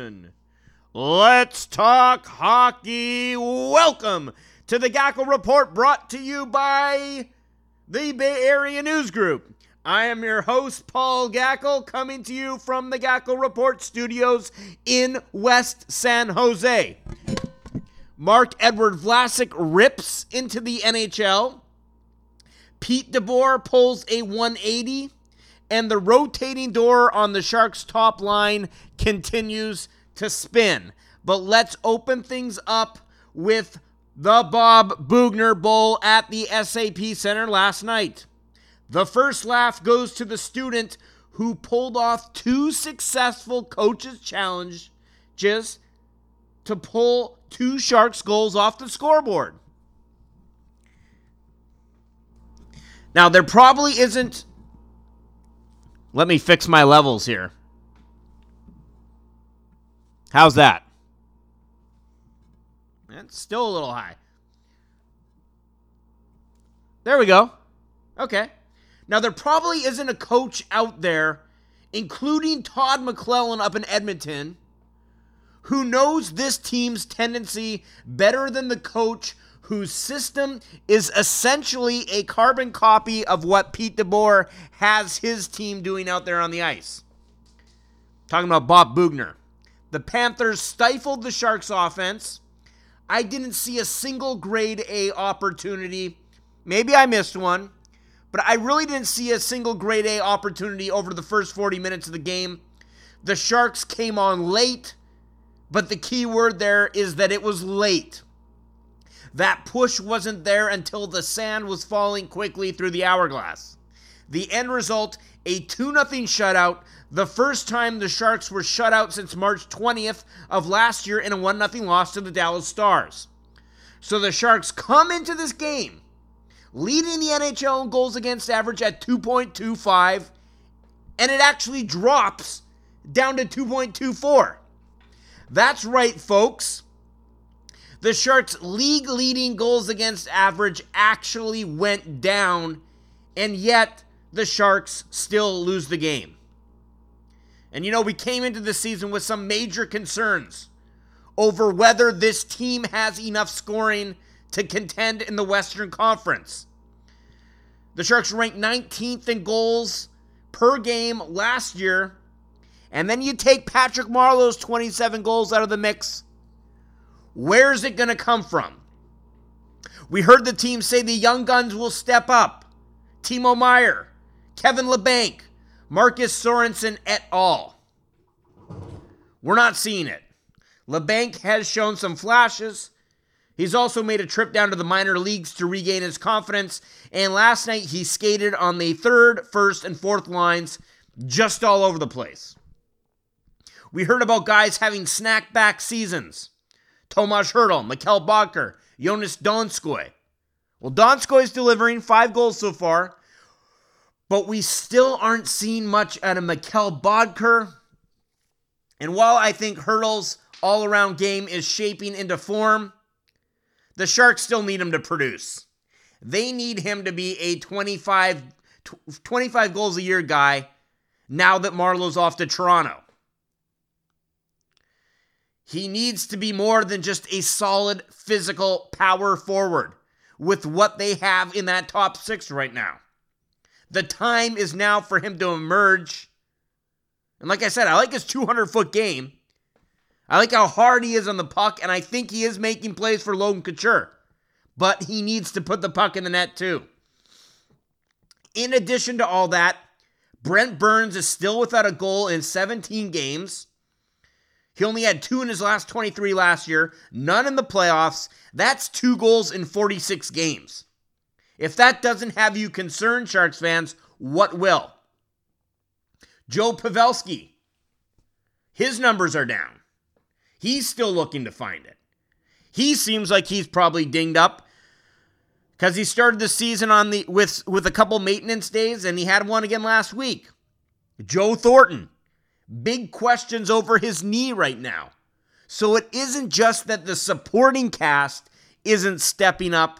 edition. Let's talk hockey. Welcome to the Gackle Report, brought to you by the Bay Area News Group. I am your host, Paul Gackle, coming to you from the Gackle Report studios in West San Jose. Marc-Édouard Vlasic rips into the NHL. Pete DeBoer pulls a 180. And the rotating door on the Sharks' top line continues to spin. But let's open things up with the Bob Boughner Bowl at the SAP Center last night. The first laugh goes to the student who pulled off two successful coaches' challenges to pull two Sharks goals off the scoreboard. Now, there probably isn't... Let me fix my levels here. How's that? That's still a little high. There we go. Okay. Now, there probably isn't a coach out there, including Todd McLellan up in Edmonton, who knows this team's tendency better than the coach whose system is essentially a carbon copy of what Pete DeBoer has his team doing out there on the ice. Talking about Bob Boughner. The Panthers stifled the Sharks' offense. I didn't see a single grade A opportunity. Maybe I missed one, but I really didn't see a single grade A opportunity over the first 40 minutes of the game. The Sharks came on late, but the key word there is that it was late. That push wasn't there until the sand was falling quickly through the hourglass. The end result, a 2-0 shutout, the first time the Sharks were shut out since March 20th of last year in a 1-0 loss to the Dallas Stars. So the Sharks come into this game, leading the NHL in goals against average at 2.25, and it actually drops down to 2.24. That's right, folks. The Sharks' league-leading goals against average actually went down, and yet the Sharks still lose the game. And you know, we came into the season with some major concerns over whether this team has enough scoring to contend in the Western Conference. The Sharks ranked 19th in goals per game last year, and then you take Patrick Marleau's 27 goals out of the mix. Where is it going to come from? We heard the team say the young guns will step up. Timo Meier, Kevin Labanc, Marcus Sorensen et al. We're not seeing it. Labanc has shown some flashes. He's also made a trip down to the minor leagues to regain his confidence. And last night he skated on the third, first, and fourth lines just all over the place. We heard about guys having snack-back seasons. Tomas Hertl, Mikkel Boedker, Jonas Donskoy. Well, Donskoy's delivering 5 goals so far, but we still aren't seeing much out of Mikkel Boedker. And while I think Hertl's all-around game is shaping into form, the Sharks still need him to produce. They need him to be a 25 goals a year guy now that Marleau's off to Toronto. He needs to be more than just a solid physical power forward with what they have in that top 6 right now. The time is now for him to emerge. And like I said, I like his 200-foot game. I like how hard he is on the puck, and I think he is making plays for Logan Couture. But he needs to put the puck in the net too. In addition to all that, Brent Burns is still without a goal in 17 games. He only had 2 in his last 23 last year, none in the playoffs. That's 2 goals in 46 games. If that doesn't have you concerned, Sharks fans, what will? Joe Pavelski, his numbers are down. He's still looking to find it. He seems like he's probably dinged up because he started the season on the with a couple maintenance days, and he had one again last week. Joe Thornton. Big questions over his knee right now. So it isn't just that the supporting cast isn't stepping up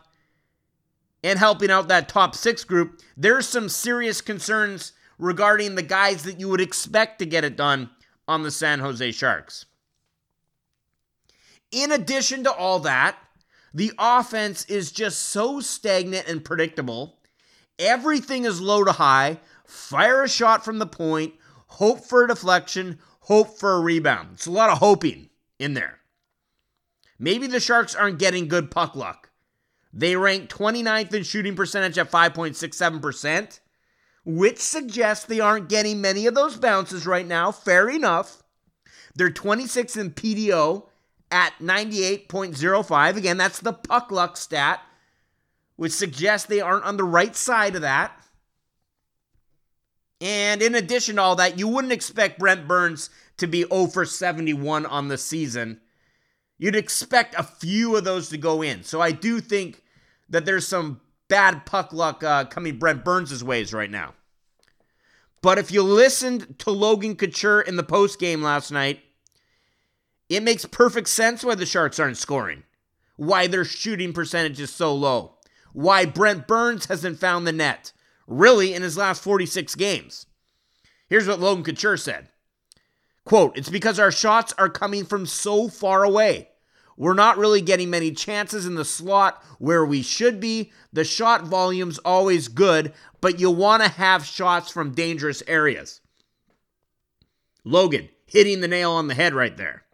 and helping out that top 6 group. There's some serious concerns regarding the guys that you would expect to get it done on the San Jose Sharks. In addition to all that, the offense is just so stagnant and predictable. Everything is low to high, fire a shot from the point, hope for a deflection, hope for a rebound. It's a lot of hoping in there. Maybe the Sharks aren't getting good puck luck. They rank 29th in shooting percentage at 5.67%, which suggests they aren't getting many of those bounces right now. Fair enough. They're 26th in PDO at 98.05. Again, that's the puck luck stat, which suggests they aren't on the right side of that. And in addition to all that, you wouldn't expect Brent Burns to be 0 for 71 on the season. You'd expect a few of those to go in. So I do think that there's some bad puck luck coming Brent Burns' ways right now. But if you listened to Logan Couture in the postgame last night, it makes perfect sense why the Sharks aren't scoring, why their shooting percentage is so low, why Brent Burns hasn't found the net, really, in his last 46 games. Here's what Logan Couture said. Quote, "It's because our shots are coming from so far away. We're not really getting many chances in the slot where we should be. The shot volume's always good, but you want to have shots from dangerous areas." Logan, hitting the nail on the head right there.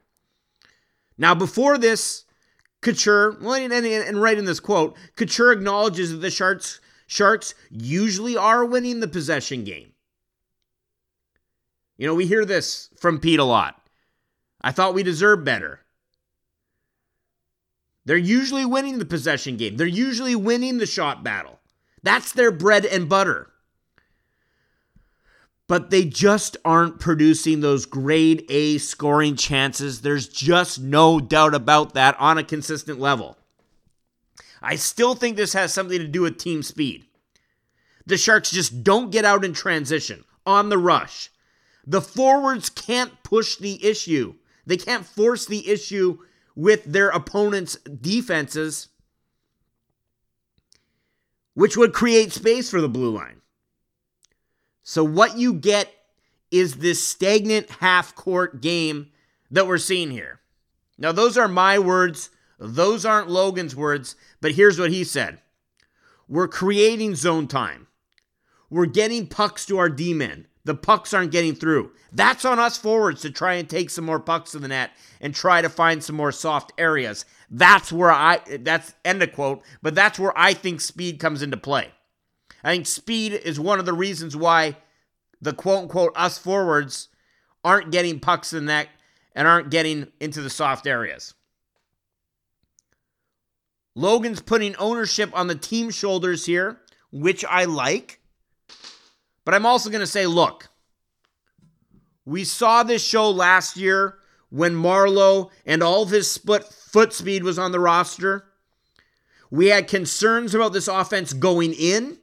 Now, before this, Couture, and right in this quote, Couture acknowledges that the Sharks usually are winning the possession game. You know, we hear this from Pete a lot. "I thought we deserved better." They're usually winning the possession game. They're usually winning the shot battle. That's their bread and butter. But they just aren't producing those grade A scoring chances. There's just no doubt about that on a consistent level. I still think this has something to do with team speed. The Sharks just don't get out in transition, on the rush. The forwards can't push the issue. They can't force the issue with their opponent's defenses, which would create space for the blue line. So what you get is this stagnant half-court game that we're seeing here. Now, those are my words. Those aren't Logan's words, but here's what he said. "We're creating zone time. We're getting pucks to our D-men. The pucks aren't getting through. That's on us forwards to try and take some more pucks to the net and try to find some more soft areas." That's end of quote, but that's where I think speed comes into play. I think speed is one of the reasons why the quote-unquote us forwards aren't getting pucks to the net and aren't getting into the soft areas. Logan's putting ownership on the team's shoulders here, which I like. But I'm also going to say, look, we saw this show last year when Marleau and all of his split foot speed was on the roster. We had concerns about this offense going in,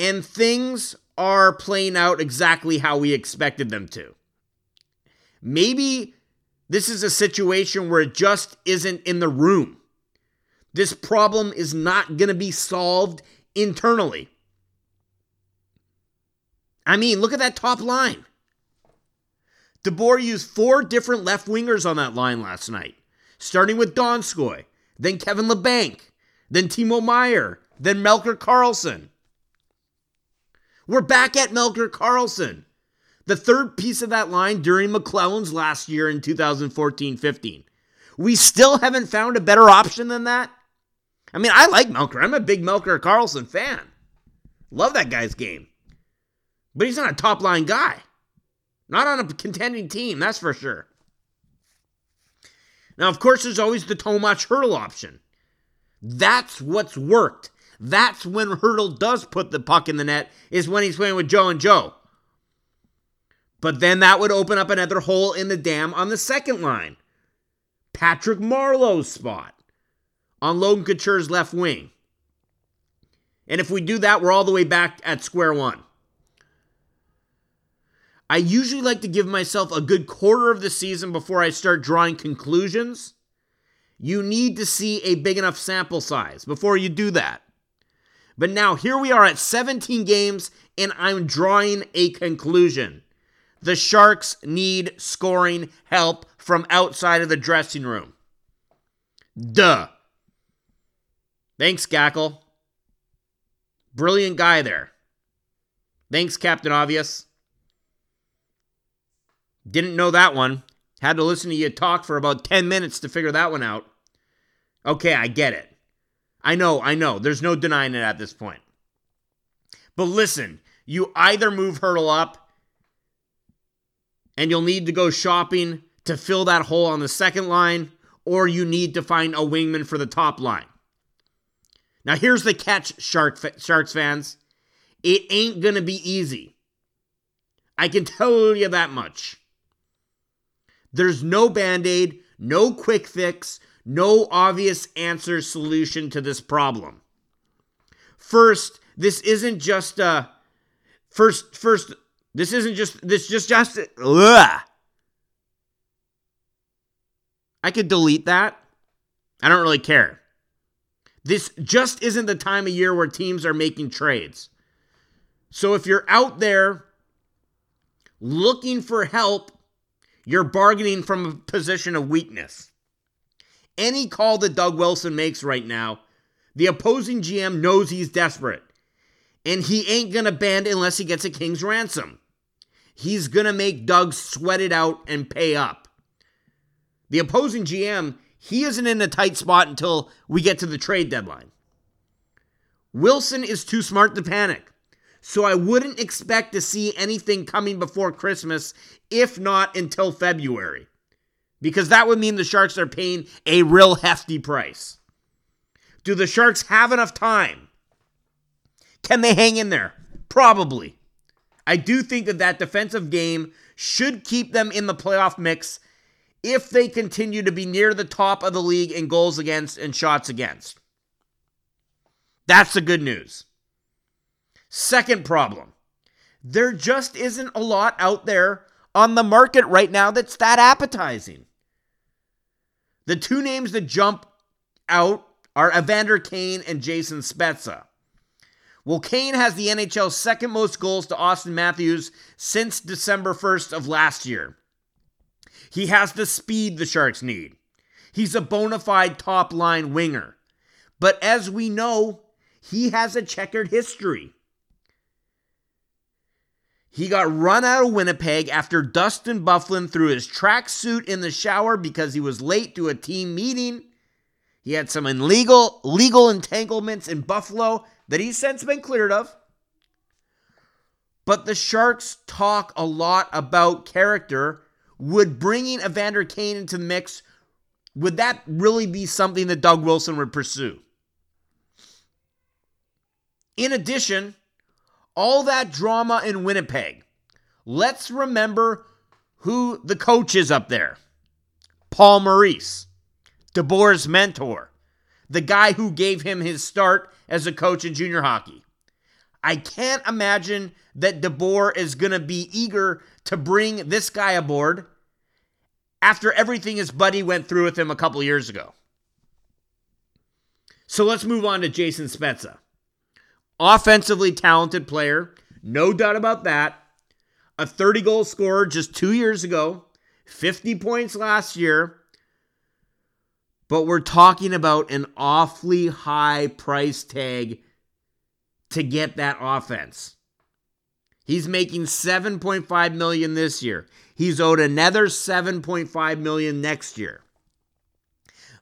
and things are playing out exactly how we expected them to. Maybe this is a situation where it just isn't in the room. This problem is not going to be solved internally. I mean, look at that top line. DeBoer used 4 different left wingers on that line last night, starting with Donskoy, then Kevin Labanc, then Timo Meier, then Melker Karlsson. We're back at Melker Karlsson, the third piece of that line during McLellan's last year in 2014-15. We still haven't found a better option than that. I mean, I like Melker. I'm a big Melker Karlsson fan. Love that guy's game. But he's not a top-line guy. Not on a contending team, that's for sure. Now, of course, there's always the Tomas Hertl option. That's what's worked. That's when Hertl does put the puck in the net, is when he's playing with Joe and Joe. But then that would open up another hole in the dam on the second line. Patrick Marleau's spot on Logan Couture's left wing. And if we do that, we're all the way back at square one. I usually like to give myself a good quarter of the season before I start drawing conclusions. You need to see a big enough sample size before you do that. But now here we are at 17 games and I'm drawing a conclusion. The Sharks need scoring help from outside of the dressing room. Duh. Thanks, Gackle. Brilliant guy there. Thanks, Captain Obvious. Didn't know that one. Had to listen to you talk for about 10 minutes to figure that one out. Okay, I get it. I know. There's no denying it at this point. But listen, you either move Hertl up and you'll need to go shopping to fill that hole on the second line, or you need to find a wingman for the top line. Now here's the catch, Sharks fans. It ain't going to be easy. I can tell you that much. There's no Band-Aid, no quick fix, no obvious answer solution to this problem. First, this isn't just a... First, this isn't just... Ugh. I could delete that. I don't really care. This just isn't the time of year where teams are making trades. So if you're out there looking for help, you're bargaining from a position of weakness. Any call that Doug Wilson makes right now, the opposing GM knows he's desperate. And he ain't going to bend unless he gets a king's ransom. He's going to make Doug sweat it out and pay up. The opposing GM, he isn't in a tight spot until we get to the trade deadline. Wilson is too smart to panic. So I wouldn't expect to see anything coming before Christmas, if not until February. Because that would mean the Sharks are paying a real hefty price. Do the Sharks have enough time? Can they hang in there? Probably. I do think that defensive game should keep them in the playoff mix if they continue to be near the top of the league in goals against and shots against. That's the good news. Second problem, there just isn't a lot out there on the market right now that's that appetizing. The two names that jump out are Evander Kane and Jason Spezza. Well, Kane has the NHL's second most goals to Auston Matthews since December 1st of last year. He has the speed the Sharks need. He's a bona fide top-line winger. But as we know, he has a checkered history. He got run out of Winnipeg after Dustin Byfuglien threw his tracksuit in the shower because he was late to a team meeting. He had some legal entanglements in Buffalo that he's since been cleared of. But the Sharks talk a lot about character. Would bringing Evander Kane into the mix, would that really be something that Doug Wilson would pursue? In addition, all that drama in Winnipeg. Let's remember who the coach is up there. Paul Maurice, DeBoer's mentor, the guy who gave him his start as a coach in junior hockey. I can't imagine that DeBoer is going to be eager to bring this guy aboard after everything his buddy went through with him a couple years ago. So let's move on to Jason Spezza. Offensively talented player, no doubt about that. A 30-goal scorer just 2 years ago, 50 points last year. But we're talking about an awfully high price tag to get that offense. He's making $7.5 million this year. He's owed another $7.5 million next year.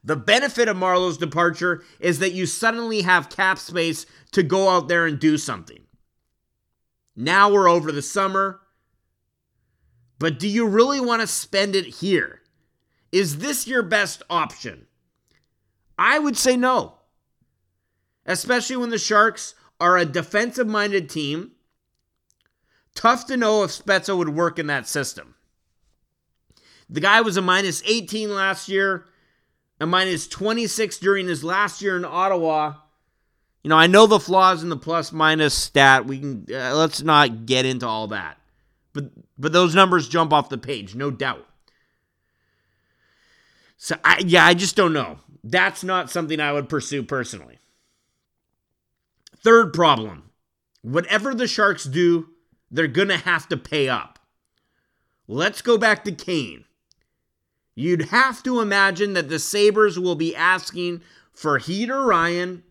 The benefit of Marleau's departure is that you suddenly have cap space to go out there and do something. Now we're over the summer. But do you really want to spend it here? Is this your best option? I would say no. Especially when the Sharks are a defensive-minded team. Tough to know if Spezza would work in that system. The guy was a minus 18 last year. A minus 26 during his last year in Ottawa. You know, I know the flaws in the plus-minus stat. We can let's not get into all that. But those numbers jump off the page, no doubt. So, I just don't know. That's not something I would pursue personally. Third problem. Whatever the Sharks do, they're going to have to pay up. Let's go back to Kane. You'd have to imagine that the Sabres will be asking for Heater Ryan,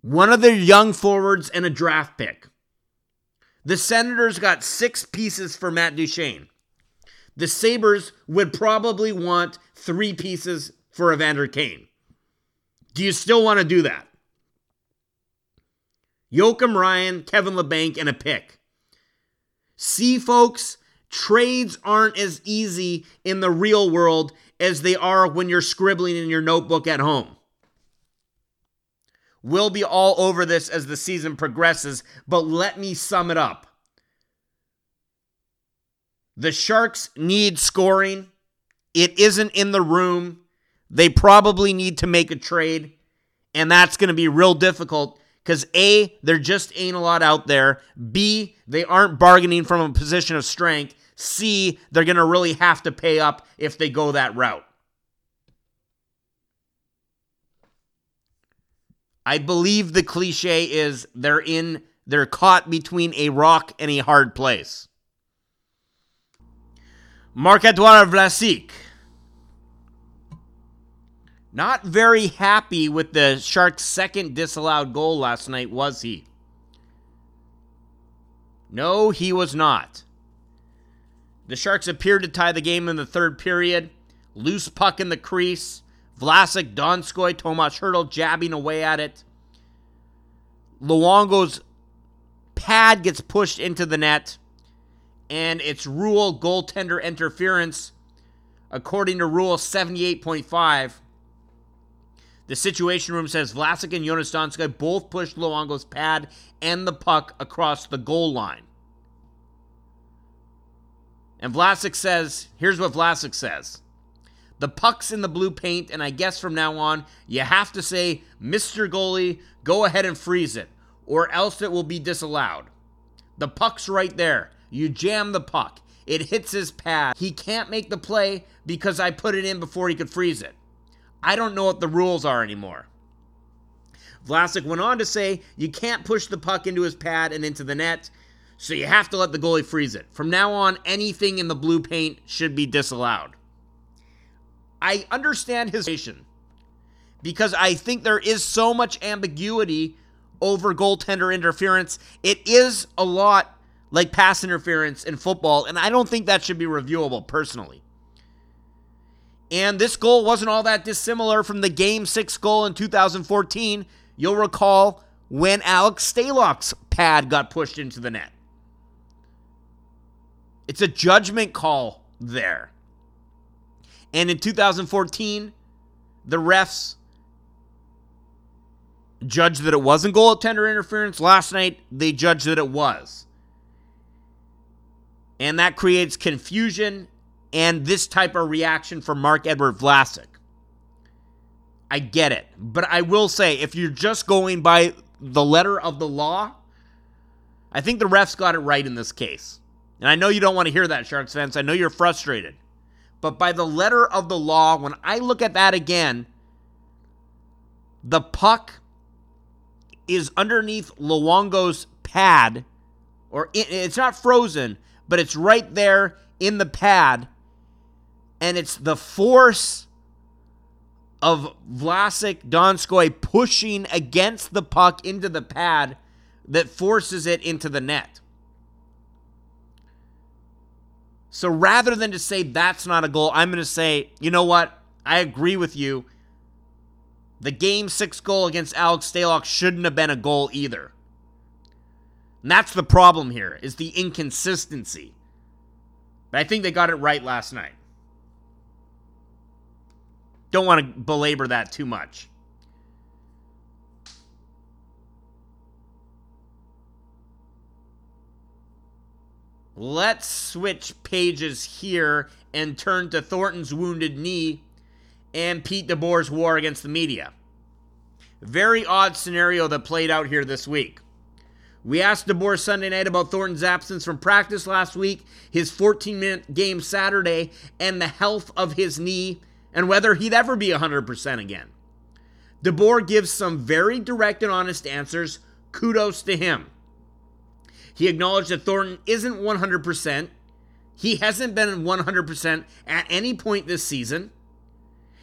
one of their young forwards, and a draft pick. The Senators got 6 pieces for Matt Duchene. The Sabres would probably want 3 pieces for Evander Kane. Do you still want to do that? Joakim Ryan, Kevin Labanc, and a pick. See, folks, trades aren't as easy in the real world as they are when you're scribbling in your notebook at home. We'll be all over this as the season progresses, but let me sum it up. The Sharks need scoring. It isn't in the room. They probably need to make a trade, and that's going to be real difficult because A, there just ain't a lot out there. B, they aren't bargaining from a position of strength. C, they're going to really have to pay up if they go that route. I believe the cliche is they're caught between a rock and a hard place. Marc-Édouard Vlasic. Not very happy with the Sharks' second disallowed goal last night, was he? No, he was not. The Sharks appeared to tie the game in the third period. Loose puck in the crease. Vlasic, Donskoy, Tomas Hertl jabbing away at it. Luongo's pad gets pushed into the net, and it's rule goaltender interference. According to rule 78.5, the Situation Room says Vlasic and Jonas Donskoy both pushed Luongo's pad and the puck across the goal line. And Vlasic says, here's what Vlasic says. The puck's in the blue paint, and I guess from now on, you have to say, Mr. Goalie, go ahead and freeze it, or else it will be disallowed. The puck's right there. You jam the puck. It hits his pad. He can't make the play because I put it in before he could freeze it. I don't know what the rules are anymore. Vlasic went on to say, you can't push the puck into his pad and into the net, so you have to let the goalie freeze it. From now on, anything in the blue paint should be disallowed. I understand his position because I think there is so much ambiguity over goaltender interference. It is a lot like pass interference in football, and I don't think that should be reviewable personally. And this goal wasn't all that dissimilar from the Game 6 goal in 2014. You'll recall when Alex Stalock's pad got pushed into the net. It's a judgment call there. And in 2014, the refs judged that it wasn't goaltender interference. Last night, they judged that it was. And that creates confusion and this type of reaction from Marc-Édouard Vlasic. I get it. But I will say, if you're just going by the letter of the law, I think the refs got it right in this case. And I know you don't want to hear that, Sharks fans. I know you're frustrated. But by the letter of the law, when I look at that again, the puck is underneath Luongo's pad, or it's not frozen, but it's right there in the pad, and it's the force of Vlasic, Donskoy pushing against the puck into the pad that forces it into the net. So rather than to say that's not a goal, I'm going to say, you know what? I agree with you. The Game 6 goal against Alex Stalock shouldn't have been a goal either. And that's the problem here, is the inconsistency. But I think they got it right last night. Don't want to belabor that too much. Let's switch pages here and turn to Thornton's wounded knee and Pete DeBoer's war against the media. Very odd scenario that played out here this week. We asked DeBoer Sunday night about Thornton's absence from practice last week, his 14-minute game Saturday, and the health of his knee, and whether he'd ever be 100% again. DeBoer gives some very direct and honest answers. Kudos to him. He acknowledged that Thornton isn't 100%. He hasn't been 100% at any point this season.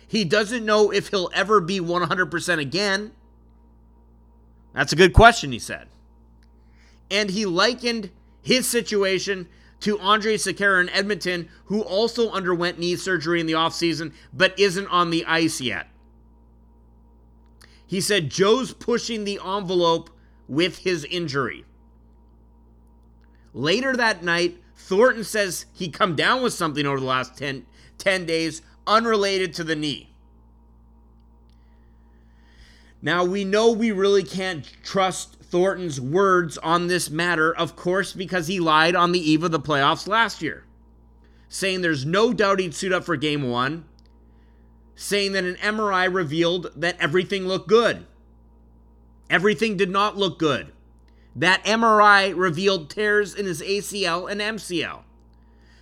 He doesn't know if he'll ever be 100% again. That's a good question, he said. And he likened his situation to Andrej Sekera in Edmonton, who also underwent knee surgery in the offseason, but isn't on the ice yet. He said Joe's pushing the envelope with his injury. Later that night, Thornton says he come down with something over the last 10 days unrelated to the knee. Now, we know we really can't trust Thornton's words on this matter, of course, because he lied on the eve of the playoffs last year, saying there's no doubt he'd suit up for Game 1, saying that an MRI revealed that everything looked good. Everything did not look good. That MRI revealed tears in his ACL and MCL.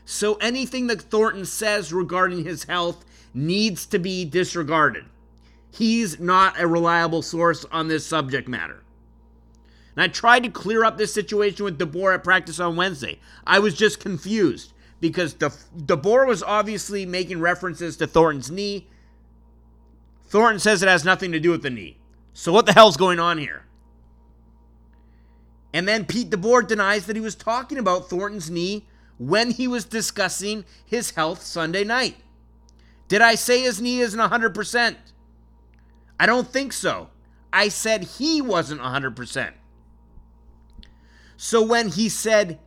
So anything that Thornton says regarding his health needs to be disregarded. He's not a reliable source on this subject matter. And I tried to clear up this situation with DeBoer at practice on Wednesday. I was just confused because DeBoer was obviously making references to Thornton's knee. Thornton says it has nothing to do with the knee. So what the hell's going on here? And then Pete DeBoer denies that he was talking about Thornton's knee when he was discussing his health Sunday night. Did I say his knee isn't 100%? I don't think so. I said he wasn't 100%. So when he said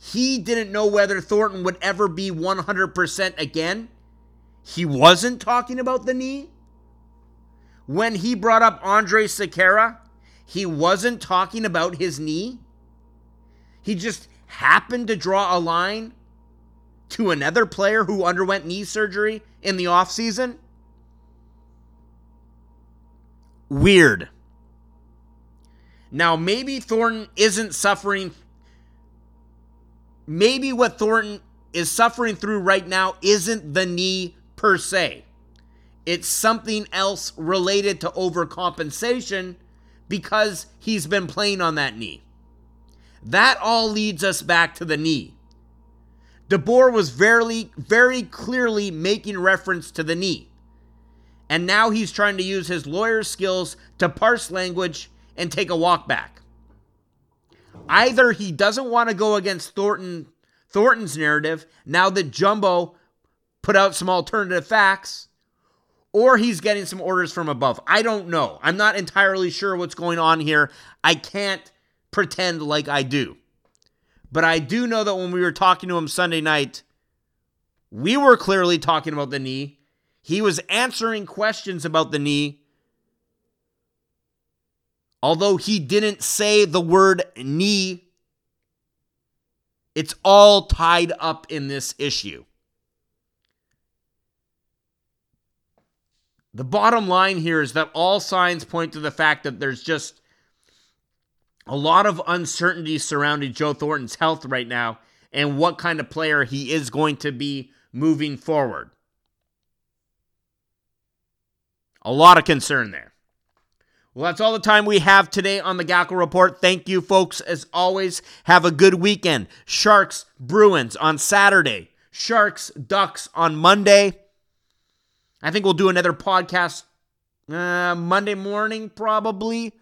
he didn't know whether Thornton would ever be 100% again, he wasn't talking about the knee. When he brought up Andrej Sekera, he wasn't talking about his knee. He just happened to draw a line to another player who underwent knee surgery in the offseason. Weird. Now, maybe Thornton isn't suffering. Maybe what Thornton is suffering through right now isn't the knee per se. It's something else related to overcompensation, because he's been playing on that knee. That all leads us back to the knee. DeBoer was very clearly making reference to the knee. And now he's trying to use his lawyer skills to parse language and take a walk back. Either he doesn't want to go against Thornton's narrative now that Jumbo put out some alternative facts, or he's getting some orders from above. I don't know. I'm not entirely sure what's going on here. I can't pretend like I do. But I do know that when we were talking to him Sunday night, we were clearly talking about the knee. He was answering questions about the knee, although he didn't say the word knee. It's all tied up in this issue. The bottom line here is that all signs point to the fact that there's just a lot of uncertainty surrounding Joe Thornton's health right now and what kind of player he is going to be moving forward. A lot of concern there. Well, that's all the time we have today on the Gackle Report. Thank you, folks. As always, have a good weekend. Sharks, Bruins on Saturday. Sharks, Ducks on Monday. I think we'll do another podcast Monday morning, probably.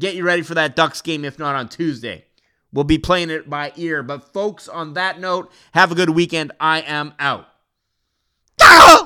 Get you ready for that Ducks game, if not on Tuesday. We'll be playing it by ear. But folks, on that note, have a good weekend. I am out.